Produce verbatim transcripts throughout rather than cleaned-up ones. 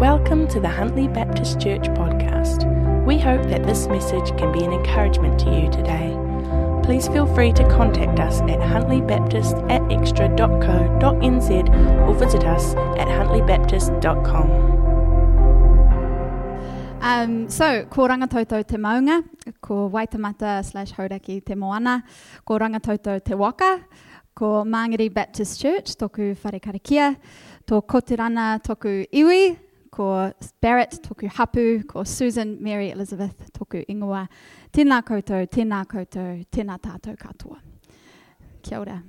Welcome to the Huntly Baptist Church podcast. We hope that this message can be an encouragement to you today. Please feel free to contact us at huntly baptist at extra dot co dot n z or visit us at huntly baptist dot com. Um, so, ko Rangitoto te maunga, ko Waitemata slash Hauraki te moana, ko Rangitoto te waka, ko Māngere Baptist Church, toku wharekarakia, tō Kotirana toku iwi, ko Barrett toku hapu, ko Susan Mary Elizabeth toku ingoa. Tēnā koutou, tēnā koutou, tēnā tātou katoa. Kia ora.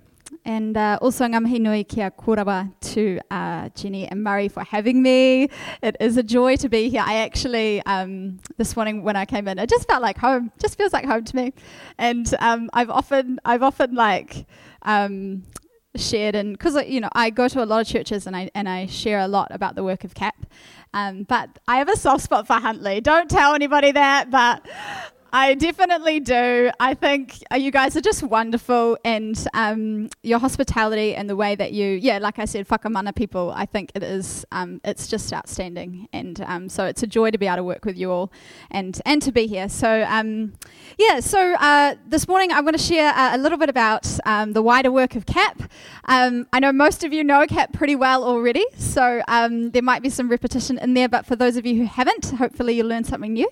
And uh, also ngā nui kia kōrawa to uh, Jenny and Murray for having me. It is a joy to be here. I actually, um, this morning when I came in, it just felt like home. Just feels like home to me. And um, I've often, I've often like... Um, shared, and because you know I go to a lot of churches and I and I share a lot about the work of C A P, um, but I have a soft spot for Huntly. Don't tell anybody that, but I definitely do. I think you guys are just wonderful, and um, your hospitality and the way that you, yeah, like I said, whakamana people. I think it is, um, it's just outstanding, and um, so it's a joy to be able to work with you all, and and to be here. So um, yeah, so uh, this morning I'm going to share a, a little bit about um, the wider work of C A P. Um, I know most of you know C A P pretty well already, so um, there might be some repetition in there, but for those of you who haven't, hopefully you'll learn something new.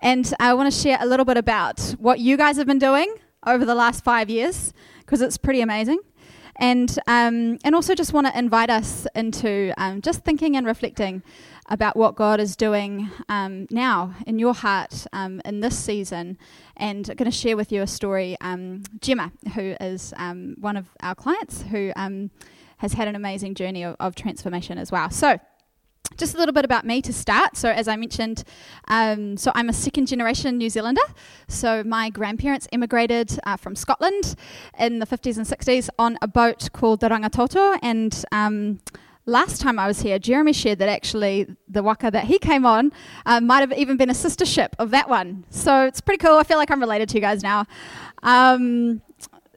And I want to share a little bit about what you guys have been doing over the last five years, because it's pretty amazing. And um, and also just want to invite us into um, just thinking and reflecting about what God is doing um, now in your heart um, in this season. And I'm going to share with you a story. Um, Gemma, who is um, one of our clients, who um, has had an amazing journey of, of transformation as well. So just a little bit about me to start. So as I mentioned, um, so I'm a second generation New Zealander. So my grandparents immigrated uh, from Scotland in the fifties and sixties on a boat called the Rangitoto. And um, last time I was here, Jeremy shared that actually the waka that he came on uh, might have even been a sister ship of that one. So it's pretty cool. I feel like I'm related to you guys now. Um,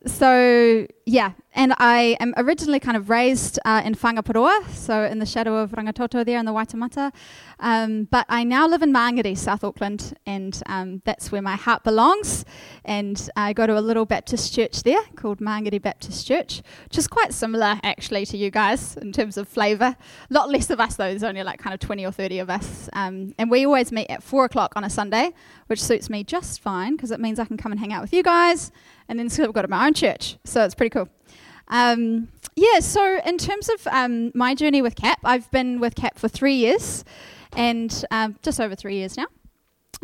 So, yeah, and I am originally kind of raised uh, in Whangaparoa, so in the shadow of Rangitoto there in the Waitemata, um, but I now live in Māngere, South Auckland, and um, that's where my heart belongs, and I go to a little Baptist church there called Māngere Baptist Church, which is quite similar actually to you guys in terms of flavour. A lot less of us though, there's only like kind of twenty or thirty of us, um, and we always meet at four o'clock on a Sunday, which suits me just fine, because it means I can come and hang out with you guys. And then so I've got my own church, so it's pretty cool. Um, yeah, so in terms of um, my journey with C A P, I've been with C A P for three years, and um, just over three years now.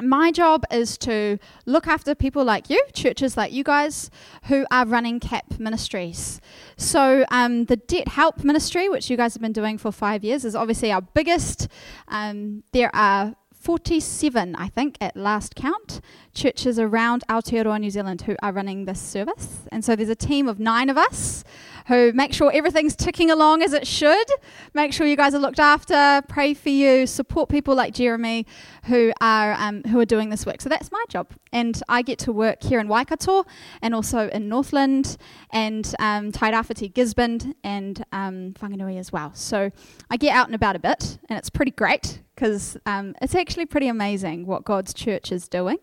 My job is to look after people like you, churches like you guys, who are running C A P ministries. So um, the Debt Help Ministry, which you guys have been doing for five years, is obviously our biggest. Um, there are forty-seven, I think, at last count, churches around Aotearoa, New Zealand, who are running this service. And so there's a team of nine of us who make sure everything's ticking along as it should, make sure you guys are looked after, pray for you, support people like Jeremy who are um, who are doing this work. So that's my job. And I get to work here in Waikato and also in Northland and um, Tairawhiti, Gisborne, and um, Whanganui as well. So I get out and about a bit, and it's pretty great, because um, it's actually pretty amazing what God's church is doing.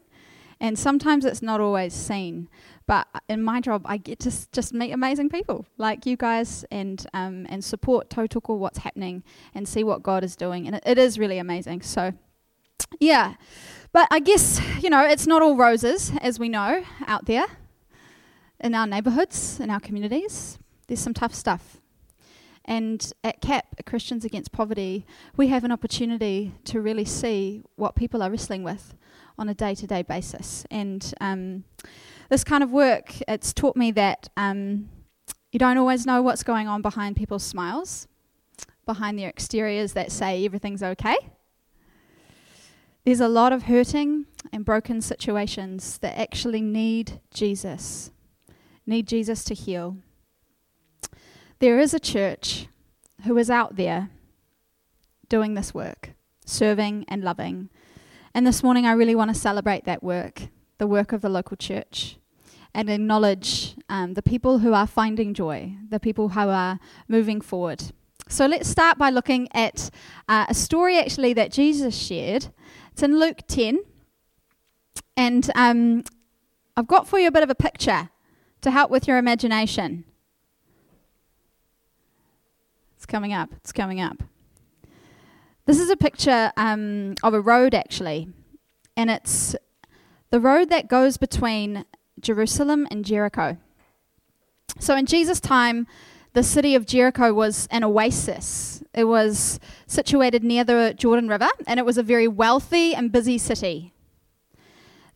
And sometimes it's not always seen. But in my job, I get to just meet amazing people like you guys, and um, and support tautoko what's happening and see what God is doing. And it, it is really amazing. So, yeah. But I guess, you know, it's not all roses, as we know, out there in our neighbourhoods, in our communities. There's some tough stuff. And at C A P, Christians Against Poverty, we have an opportunity to really see what people are wrestling with on a day-to-day basis. And um, this kind of work, it's taught me that um, you don't always know what's going on behind people's smiles, behind their exteriors that say everything's okay. There's a lot of hurting and broken situations that actually need Jesus, need Jesus to heal. There is a church who is out there doing this work, serving and loving. And this morning I really want to celebrate that work, the work of the local church, and acknowledge um, the people who are finding joy, the people who are moving forward. So let's start by looking at uh, a story actually that Jesus shared. It's in Luke ten, and um, I've got for you a bit of a picture to help with your imagination. It's coming up, it's coming up. This is a picture um, of a road actually, and it's the road that goes between Jerusalem and Jericho. So in Jesus' time, the city of Jericho was an oasis. It was situated near the Jordan River, and it was a very wealthy and busy city.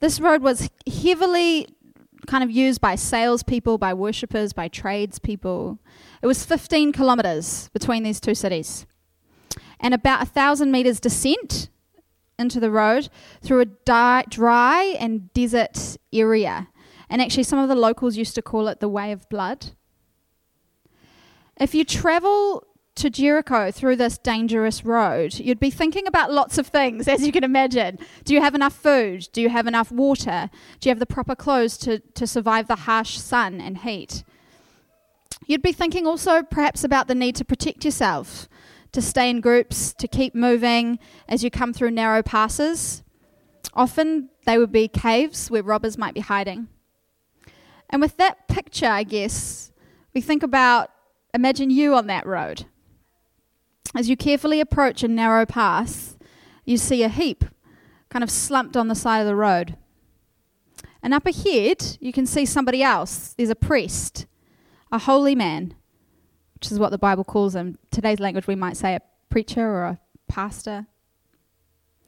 This road was heavily kind of used by salespeople, by worshippers, by tradespeople. It was fifteen kilometres between these two cities. And about a thousand metres descent into the road through a di- dry and desert area. And actually some of the locals used to call it the Way of Blood. If you travel to Jericho through this dangerous road, you'd be thinking about lots of things, as you can imagine. Do you have enough food? Do you have enough water? Do you have the proper clothes to, to survive the harsh sun and heat? You'd be thinking also perhaps about the need to protect yourself, to stay in groups, to keep moving as you come through narrow passes. Often they would be caves where robbers might be hiding. And with that picture, I guess, we think about, imagine you on that road. As you carefully approach a narrow pass, you see a heap kind of slumped on the side of the road. And up ahead, you can see somebody else. There's a priest, a holy man, which is what the Bible calls him. Today's language, we might say a preacher or a pastor.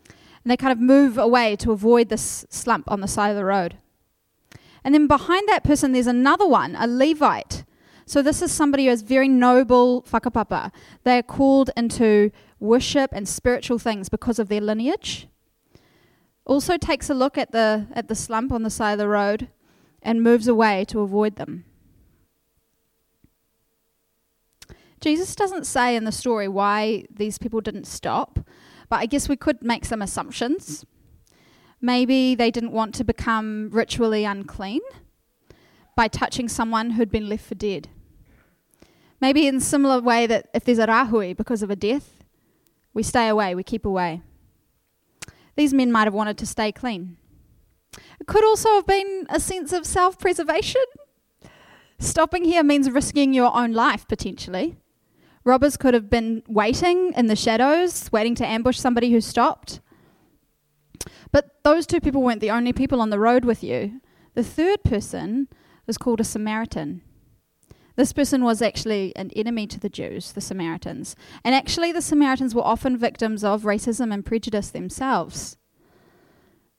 And they kind of move away to avoid this slump on the side of the road. And then behind that person, there's another one, a Levite. So this is somebody who is very noble whakapapa. They are called into worship and spiritual things because of their lineage. Also takes a look at the at the slump on the side of the road and moves away to avoid them. Jesus doesn't say in the story why these people didn't stop, but I guess we could make some assumptions. Maybe they didn't want to become ritually unclean by touching someone who'd been left for dead. Maybe in a similar way that if there's a rahui because of a death, we stay away, we keep away. These men might have wanted to stay clean. It could also have been a sense of self-preservation. Stopping here means risking your own life, potentially. Robbers could have been waiting in the shadows, waiting to ambush somebody who stopped. But those two people weren't the only people on the road with you. The third person was called a Samaritan. This person was actually an enemy to the Jews, the Samaritans. And actually the Samaritans were often victims of racism and prejudice themselves.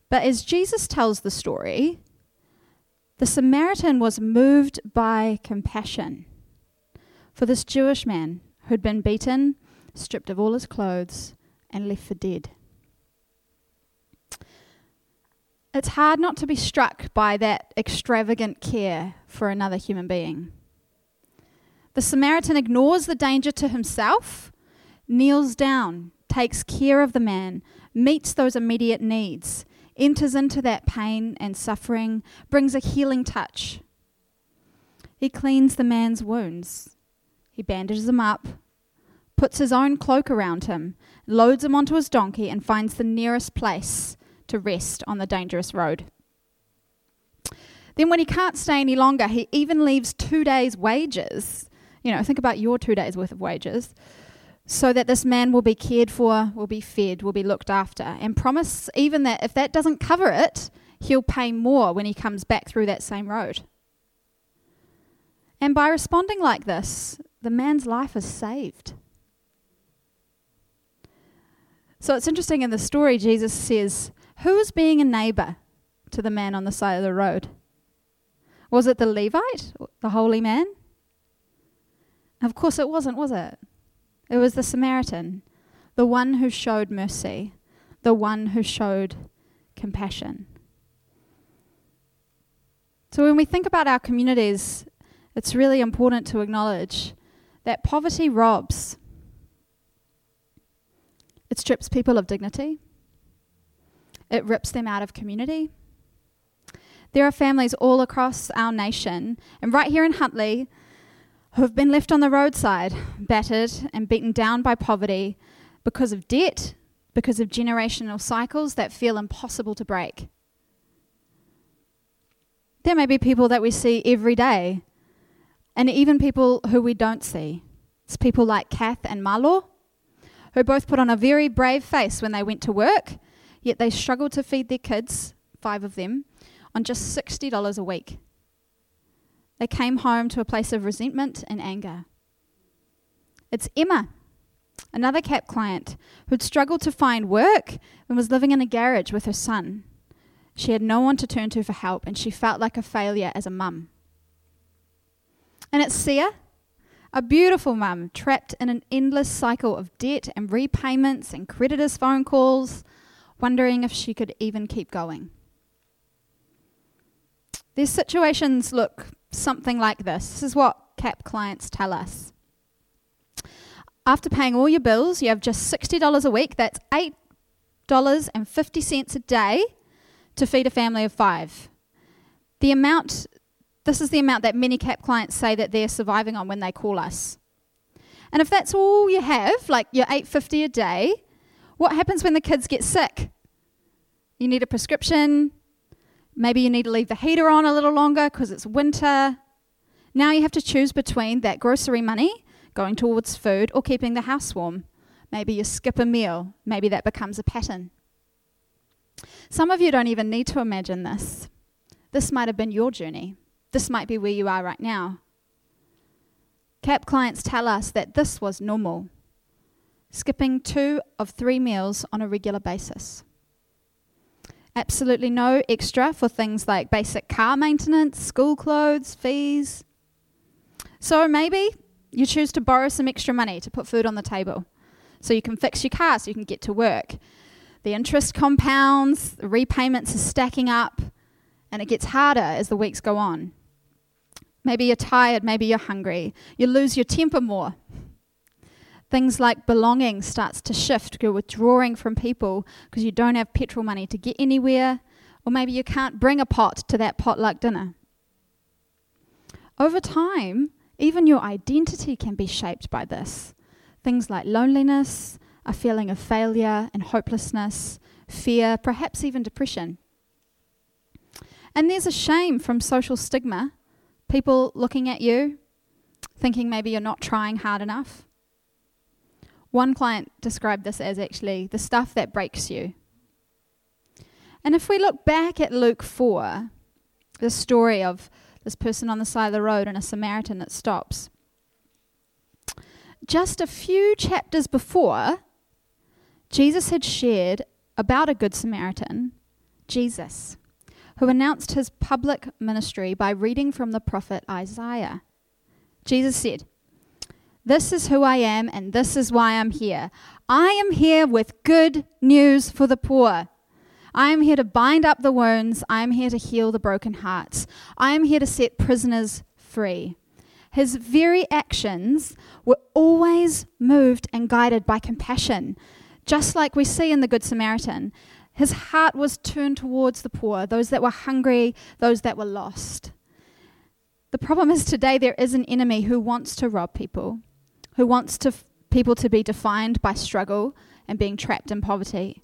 But as Jesus tells the story, the Samaritan was moved by compassion for this Jewish man who'd been beaten, stripped of all his clothes, and left for dead. It's hard not to be struck by that extravagant care for another human being. The Samaritan ignores the danger to himself, kneels down, takes care of the man, meets those immediate needs, enters into that pain and suffering, brings a healing touch. He cleans the man's wounds. He bandages them up, puts his own cloak around him, loads him onto his donkey, and finds the nearest place to rest on the dangerous road. Then when he can't stay any longer, he even leaves two days' wages. You know, think about your two days' worth of wages, so that this man will be cared for, will be fed, will be looked after, and promise even that if that doesn't cover it, he'll pay more when he comes back through that same road. And by responding like this, the man's life is saved. So it's interesting in the story, Jesus says, who was being a neighbour to the man on the side of the road? Was it the Levite, the holy man? Of course it wasn't, was it? It was the Samaritan, the one who showed mercy, the one who showed compassion. So when we think about our communities, it's really important to acknowledge that poverty robs. It strips people of dignity. It rips them out of community. There are families all across our nation, and right here in Huntly, who have been left on the roadside, battered and beaten down by poverty because of debt, because of generational cycles that feel impossible to break. There may be people that we see every day, and even people who we don't see. It's people like Kath and Marlo, who both put on a very brave face when they went to work, yet they struggled to feed their kids, five of them, on just sixty dollars a week. They came home to a place of resentment and anger. It's Emma, another C A P client, who'd struggled to find work and was living in a garage with her son. She had no one to turn to for help, and she felt like a failure as a mum. And it's Sia, a beautiful mum, trapped in an endless cycle of debt and repayments and creditors' phone calls, wondering if she could even keep going. Their situations look something like this. This is what C A P clients tell us. After paying all your bills, you have just sixty dollars a week. That's eight dollars and fifty cents a day to feed a family of five. The amount, this is the amount that many C A P clients say that they're surviving on when they call us. And if that's all you have, like your eight dollars and fifty cents a day, what happens when the kids get sick? You need a prescription. Maybe you need to leave the heater on a little longer because it's winter. Now you have to choose between that grocery money going towards food or keeping the house warm. Maybe you skip a meal. Maybe that becomes a pattern. Some of you don't even need to imagine this. This might have been your journey. This might be where you are right now. C A P clients tell us that this was normal, skipping two of three meals on a regular basis. Absolutely no extra for things like basic car maintenance, school clothes, fees. So maybe you choose to borrow some extra money to put food on the table so you can fix your car so you can get to work. The interest compounds, the repayments are stacking up, and it gets harder as the weeks go on. Maybe you're tired, maybe you're hungry. You lose your temper more. Things like belonging starts to shift. You're withdrawing from people because you don't have petrol money to get anywhere, or maybe you can't bring a pot to that potluck dinner. Over time, even your identity can be shaped by this. Things like loneliness, a feeling of failure and hopelessness, fear, perhaps even depression. And there's a shame from social stigma, people looking at you, thinking maybe you're not trying hard enough. One client described this as actually the stuff that breaks you. And if we look back at Luke four, the story of this person on the side of the road and a Samaritan that stops, just a few chapters before, Jesus had shared about a Good Samaritan, Jesus, who announced his public ministry by reading from the prophet Isaiah. Jesus said, "This is who I am, and this is why I'm here. I am here with good news for the poor. I am here to bind up the wounds. I am here to heal the broken hearts. I am here to set prisoners free." His very actions were always moved and guided by compassion. Just like we see in the Good Samaritan, his heart was turned towards the poor, those that were hungry, those that were lost. The problem is today there is an enemy who wants to rob people, who wants to f- people to be defined by struggle and being trapped in poverty.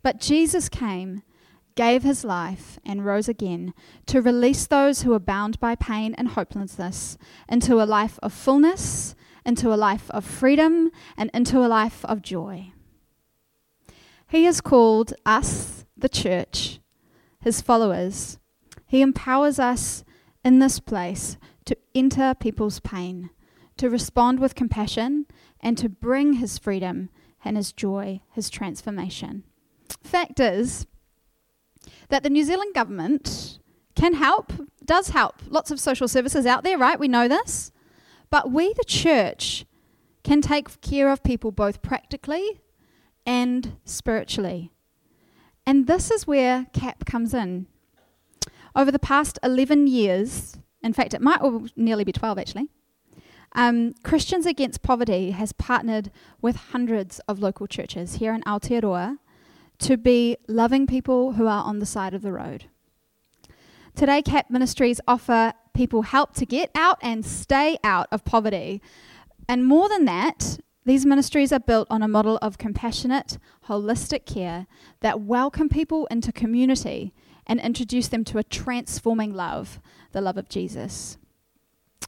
But Jesus came, gave his life, and rose again to release those who are bound by pain and hopelessness into a life of fullness, into a life of freedom, and into a life of joy. He has called us, the church, his followers. He empowers us in this place to enter people's pain, to respond with compassion, and to bring his freedom and his joy, his transformation. Fact is that the New Zealand government can help, does help. Lots of social services out there, right? We know this. But we, the church, can take care of people both practically and spiritually. And this is where C A P comes in. Over the past eleven years, in fact, it might well nearly be twelve actually, Um, Christians Against Poverty has partnered with hundreds of local churches here in Aotearoa to be loving people who are on the side of the road. Today, C A P Ministries offer people help to get out and stay out of poverty. And more than that, these ministries are built on a model of compassionate, holistic care that welcome people into community and introduce them to a transforming love, the love of Jesus.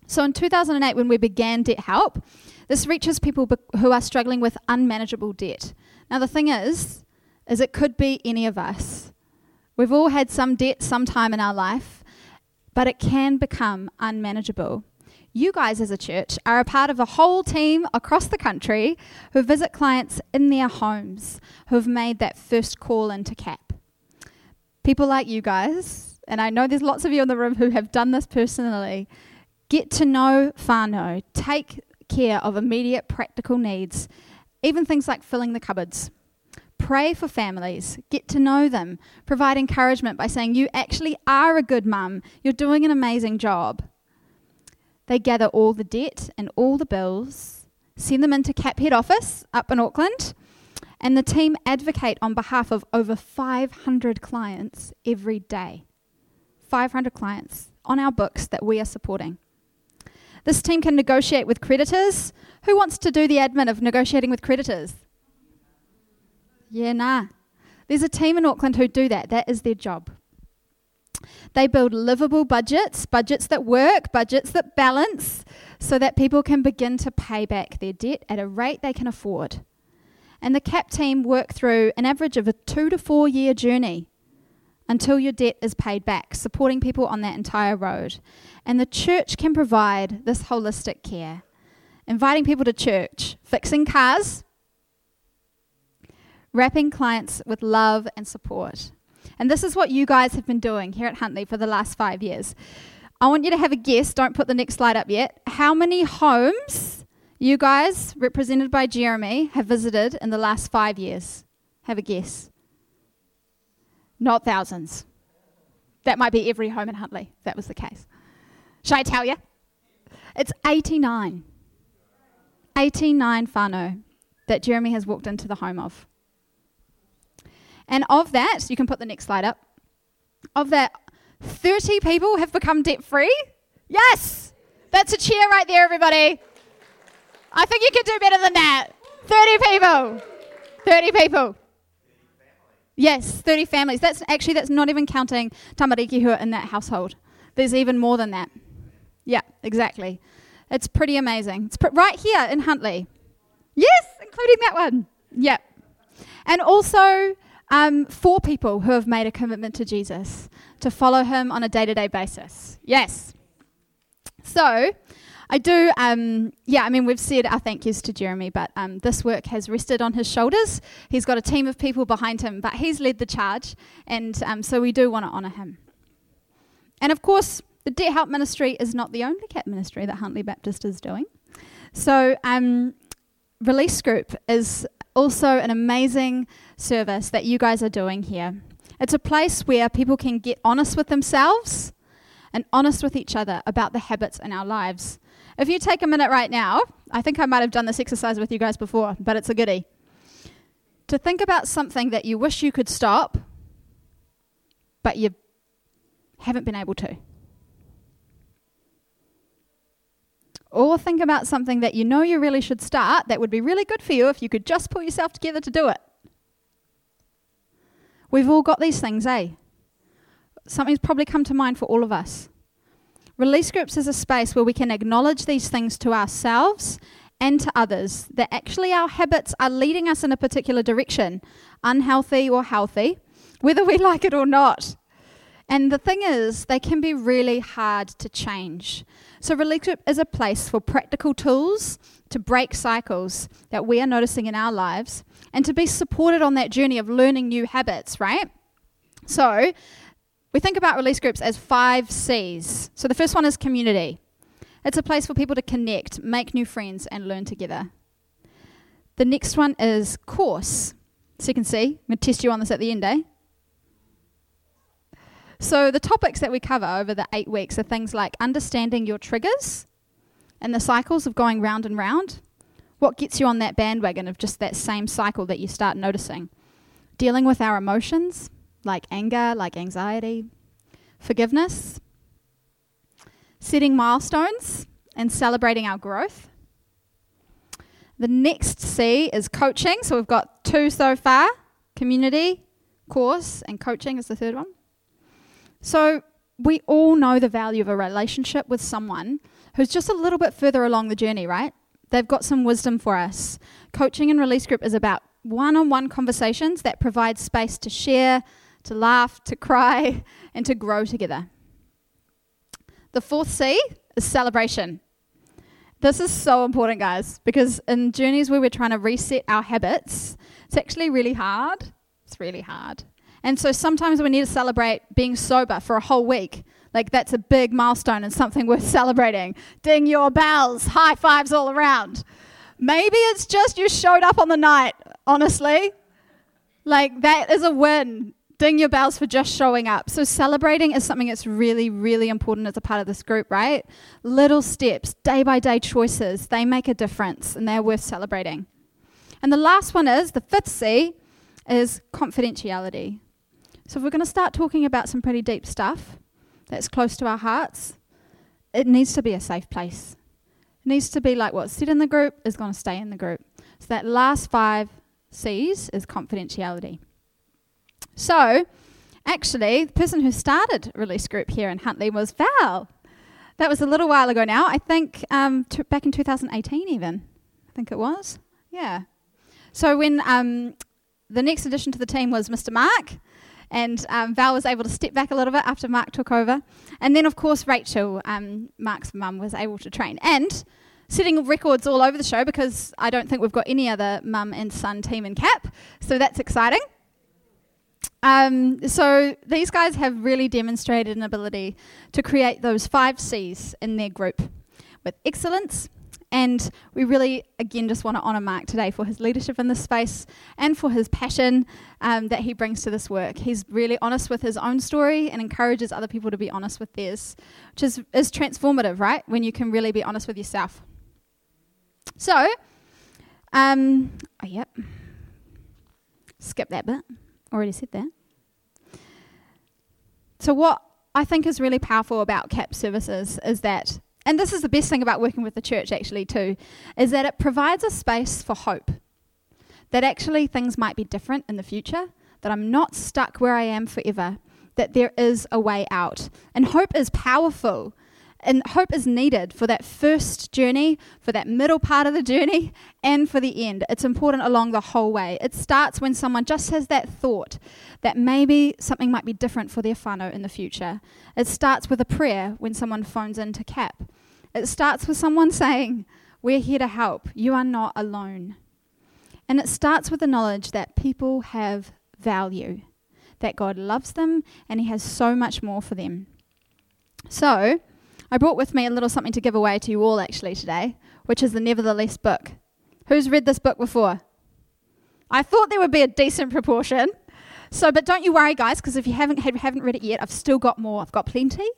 So in two thousand eight, when we began Debt Help, this reaches people be- who are struggling with unmanageable debt. Now the thing is, is it could be any of us. We've all had some debt sometime in our life, but it can become unmanageable. You guys as a church are a part of a whole team across the country who visit clients in their homes who've made that first call into C A P. People like you guys, and I know there's lots of you in the room who have done this personally, get to know whānau, take care of immediate practical needs, even things like filling the cupboards. Pray for families, get to know them, provide encouragement by saying you actually are a good mum, you're doing an amazing job. They gather all the debt and all the bills, send them into C A P head office up in Auckland, and the team advocate on behalf of over five hundred clients every day. five hundred clients on our books that we are supporting. This team can negotiate with creditors. Who wants to do the admin of negotiating with creditors? Yeah, nah. There's a team in Auckland who do that. That is their job. They build livable budgets, budgets that work, budgets that balance, so that people can begin to pay back their debt at a rate they can afford. And the C A P team work through an average of a two to four year journey until your debt is paid back, supporting people on that entire road. And the church can provide this holistic care, inviting people to church, fixing cars, wrapping clients with love and support. And this is what you guys have been doing here at Huntly for the last five years. I want you to have a guess, don't put the next slide up yet, how many homes you guys, represented by Jeremy, have visited in the last five years? Have a guess. Not thousands. That might be every home in Huntly, if that was the case. Shall I tell you? It's eighty-nine. eighty-nine whānau that Jeremy has walked into the home of. And of that, you can put the next slide up, of that, thirty people have become debt-free. Yes! That's a cheer right there, everybody. I think you can do better than that. thirty people. thirty people. Yes, thirty families. That's actually, that's not even counting tamariki who are in that household. There's even more than that. Yeah, exactly. It's pretty amazing. It's pr- right here in Huntly. Yes, including that one. Yeah. And also... Um, four people who have made a commitment to Jesus, to follow him on a day-to-day basis. Yes. So, I do, um, yeah, I mean, we've said our thank yous to Jeremy, but um, this work has rested on his shoulders. He's got a team of people behind him, but he's led the charge, and um, so we do want to honour him. And of course, the Debt Help Ministry is not the only C A P ministry that Huntly Baptist is doing. So, um, Release Group is... also an amazing service that you guys are doing here. It's a place where people can get honest with themselves and honest with each other about the habits in our lives. If you take a minute right now, I think I might have done this exercise with you guys before, but it's a goodie. To think about something that you wish you could stop, but you haven't been able to. Or think about something that you know you really should start that would be really good for you if you could just pull yourself together to do it. We've all got these things, eh? Something's probably come to mind for all of us. Release Groups is a space where we can acknowledge these things to ourselves and to others, that actually our habits are leading us in a particular direction, unhealthy or healthy, whether we like it or not. And the thing is, they can be really hard to change. So Release Group is a place for practical tools to break cycles that we are noticing in our lives and to be supported on that journey of learning new habits, right? So we think about Release Groups as five C's. So the first one is community. It's a place for people to connect, make new friends, and learn together. The next one is course. Second C, I'm going to test you on this at the end, eh? So the topics that we cover over the eight weeks are things like understanding your triggers and the cycles of going round and round, what gets you on that bandwagon of just that same cycle that you start noticing, dealing with our emotions, like anger, like anxiety, forgiveness, setting milestones and celebrating our growth. The next C is coaching. So we've got two so far, community, course, and coaching is the third one. So we all know the value of a relationship with someone who's just a little bit further along the journey, right? They've got some wisdom for us. Coaching and release group is about one-on-one conversations that provide space to share, to laugh, to cry, and to grow together. The fourth C is celebration. This is so important, guys, because in journeys where we're trying to reset our habits, it's actually really hard. It's really hard. And so sometimes we need to celebrate being sober for a whole week. Like, that's a big milestone and something worth celebrating. Ding your bells, high fives all around. Maybe it's just you showed up on the night, honestly. Like, that is a win. Ding your bells for just showing up. So celebrating is something that's really, really important as a part of this group, right? Little steps, day-by-day choices, they make a difference and they're worth celebrating. And the last one is, the fifth C, is confidentiality. So if we're going to start talking about some pretty deep stuff that's close to our hearts, it needs to be a safe place. It needs to be like what's said in the group is going to stay in the group. So that last five C's is confidentiality. So actually, the person who started Release Group here in Huntly was Val. That was a little while ago now. I think um, t- back in two thousand eighteen even. I think it was. Yeah. So when um, the next addition to the team was Mister Mark, and um, Val was able to step back a little bit after Mark took over. And then, of course, Rachel, um, Mark's mum, was able to train. And setting records all over the show, because I don't think we've got any other mum and son team in cap. So that's exciting. Um, so these guys have really demonstrated an ability to create those five C's in their group with excellence. And we really, again, just want to honour Mark today for his leadership in this space and for his passion um, that he brings to this work. He's really honest with his own story and encourages other people to be honest with theirs, which is, is transformative, right? When you can really be honest with yourself. So, um, oh, yep, skip that bit. Already said that. So what I think is really powerful about C A P services is that, and this is the best thing about working with the church actually too, is that it provides a space for hope. That actually things might be different in the future, that I'm not stuck where I am forever, that there is a way out. And hope is powerful, and hope is needed for that first journey, for that middle part of the journey, and for the end. It's important along the whole way. It starts when someone just has that thought that maybe something might be different for their whānau in the future. It starts with a prayer when someone phones in to C A P. It starts with someone saying, we're here to help, you are not alone. And it starts with the knowledge that people have value, that God loves them, and he has so much more for them. So, I brought with me a little something to give away to you all actually today, which is the Nevertheless book. Who's read this book before? I thought there would be a decent proportion. So, but don't you worry, guys, because if you haven't had, haven't read it yet, I've still got more. I've got plenty.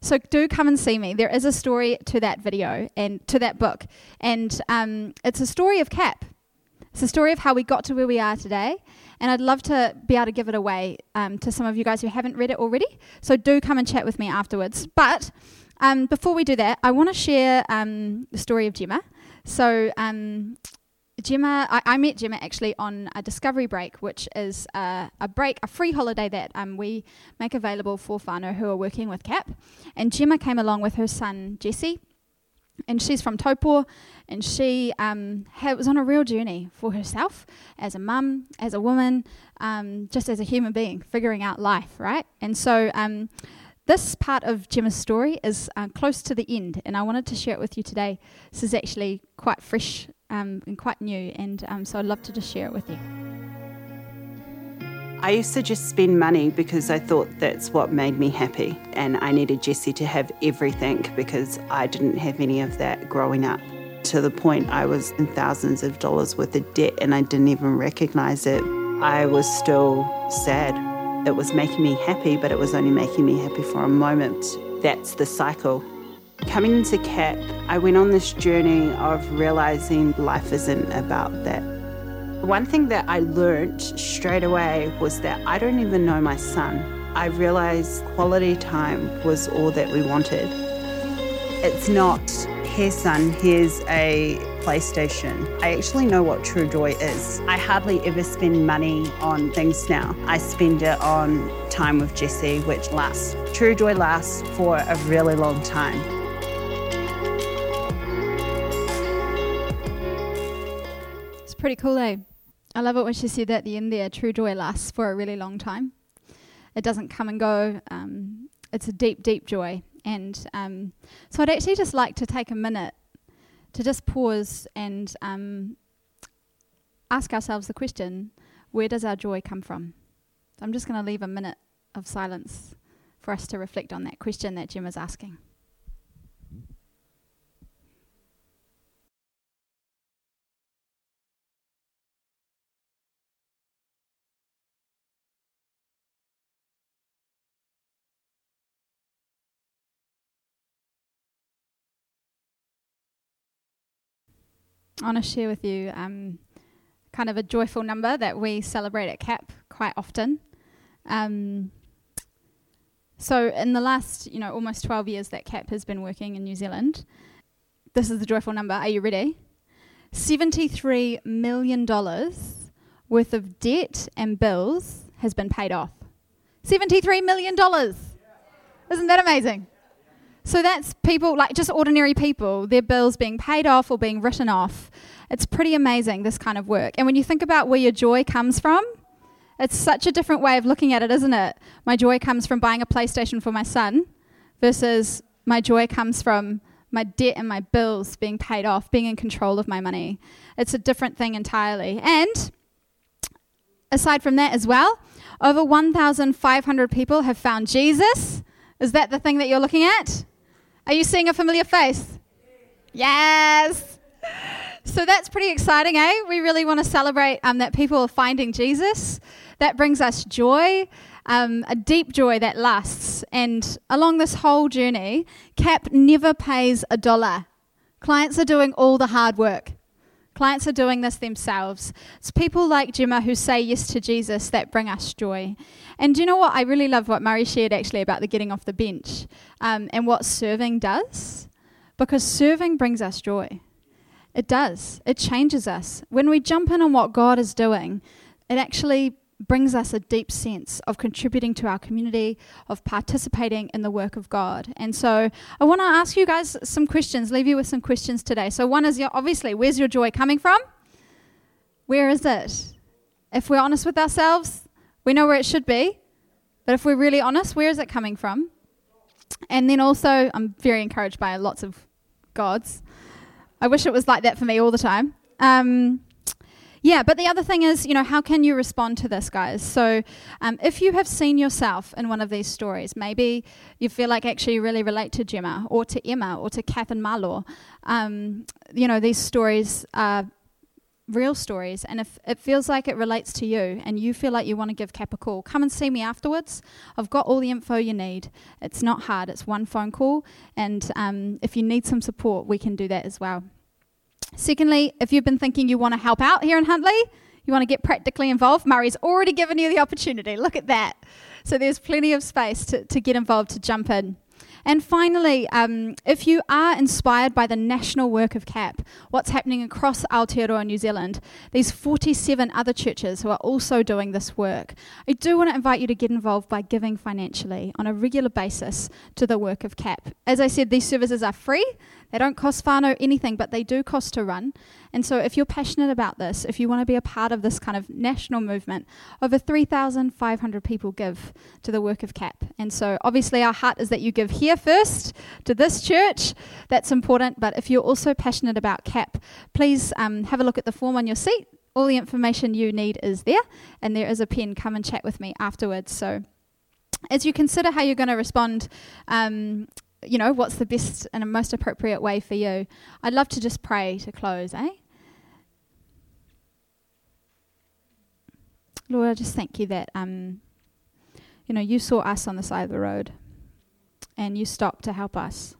So do come and see me. There is a story to that video and to that book. And um, it's a story of C A P. It's a story of how we got to where we are today. And I'd love to be able to give it away um, to some of you guys who haven't read it already. So do come and chat with me afterwards. But Um, before we do that, I want to share um, the story of Gemma. So um, Gemma, I, I met Gemma actually on a discovery break, which is a, a break, a free holiday that um, we make available for whānau who are working with C A P. And Gemma came along with her son, Jesse, and she's from Taupo, and she um, ha- was on a real journey for herself as a mum, as a woman, um, just as a human being, figuring out life, right? And so Um, This part of Gemma's story is uh, close to the end, and I wanted to share it with you today. This is actually quite fresh um, and quite new, and um, so I'd love to just share it with you. I used to just spend money because I thought that's what made me happy, and I needed Jesse to have everything because I didn't have any of that growing up. To the point I was in thousands of dollars worth of debt, and I didn't even recognise it. I was still sad. It was making me happy, but it was only making me happy for a moment. That's the cycle. Coming into C A P, I went on this journey of realising life isn't about that. One thing that I learnt straight away was that I don't even know my son. I realised quality time was all that we wanted. It's not, here son, here's a PlayStation. I actually know what true joy is. I hardly ever spend money on things now. I spend it on time with Jesse, which lasts. True joy lasts for a really long time. It's pretty cool, eh? I love it when she said that at the end there, true joy lasts for a really long time. It doesn't come and go. Um, it's a deep, deep joy. And um, so I'd actually just like to take a minute to just pause and um, ask ourselves the question, where does our joy come from? I'm just going to leave a minute of silence for us to reflect on that question that Gemma's asking. I want to share with you um, kind of a joyful number that we celebrate at C A P quite often. Um, so in the last, you know, almost twelve years that C A P has been working in New Zealand, this is the joyful number. Are you ready? seventy-three million dollars worth of debt and bills has been paid off. seventy-three million dollars! Isn't that amazing? So that's people, like just ordinary people, their bills being paid off or being written off. It's pretty amazing, this kind of work. And when you think about where your joy comes from, it's such a different way of looking at it, isn't it? My joy comes from buying a PlayStation for my son versus my joy comes from my debt and my bills being paid off, being in control of my money. It's a different thing entirely. And aside from that as well, over one thousand five hundred people have found Jesus. Is that the thing that you're looking at? Are you seeing a familiar face? Yes. So that's pretty exciting, eh? We really want to celebrate um, that people are finding Jesus. That brings us joy, um, a deep joy that lasts. And along this whole journey, C A P never pays a dollar. Clients are doing all the hard work. Clients are doing this themselves. It's people like Gemma who say yes to Jesus that bring us joy. And do you know what? I really love what Murray shared actually about the getting off the bench um, and what serving does, because serving brings us joy. It does. It changes us. When we jump in on what God is doing, it actually brings us a deep sense of contributing to our community, of participating in the work of God. And so I want to ask you guys some questions, leave you with some questions today. So one is, your, obviously, where's your joy coming from? Where is it? If we're honest with ourselves, we know where it should be. But if we're really honest, where is it coming from? And then also, I'm very encouraged by lots of gods. I wish it was like that for me all the time. Um... Yeah, but the other thing is, you know, how can you respond to this, guys? So um, if you have seen yourself in one of these stories, maybe you feel like actually you really relate to Gemma or to Emma or to Kath and Marlo. Um, you know, these stories are real stories, and if it feels like it relates to you and you feel like you want to give C A P a call, come and see me afterwards. I've got all the info you need. It's not hard. It's one phone call, and um, if you need some support, we can do that as well. Secondly, if you've been thinking you want to help out here in Huntly, you want to get practically involved, Murray's already given you the opportunity. Look at that. So there's plenty of space to, to get involved, to jump in. And finally, um, if you are inspired by the national work of C A P, what's happening across Aotearoa, New Zealand, there's forty-seven other churches who are also doing this work. I do want to invite you to get involved by giving financially on a regular basis to the work of C A P. As I said, these services are free. They don't cost whānau anything, but they do cost to run. And so if you're passionate about this, if you want to be a part of this kind of national movement, over three thousand five hundred people give to the work of C A P. And so obviously our heart is that you give here first to this church. That's important. But if you're also passionate about C A P, please um, have a look at the form on your seat. All the information you need is there. And there is a pen. Come and chat with me afterwards. So as you consider how you're going to respond, um, you know, what's the best and most appropriate way for you? I'd love to just pray to close, eh? Lord, I just thank you that, um, you know, you saw us on the side of the road and you stopped to help us.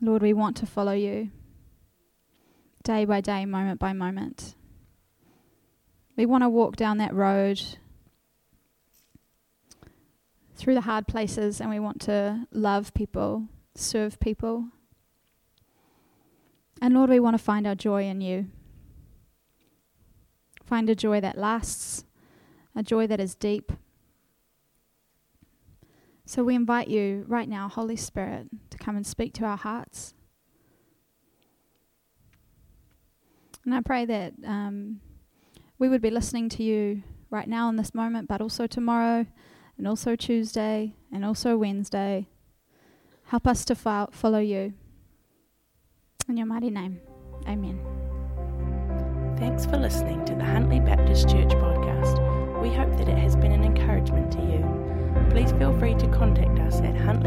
Lord, we want to follow you day by day, moment by moment. We want to walk down that road through the hard places, and we want to love people, serve people. And Lord, we want to find our joy in you. Find a joy that lasts, a joy that is deep. So we invite you right now, Holy Spirit, to come and speak to our hearts. And I pray that um, we would be listening to you right now in this moment, but also tomorrow, and also Tuesday, and also Wednesday. Help us to fo- follow you. In your mighty name, amen. Thanks for listening to the Huntly Baptist Church podcast. We hope that it has been an encouragement to you. Please feel free to contact us at Huntly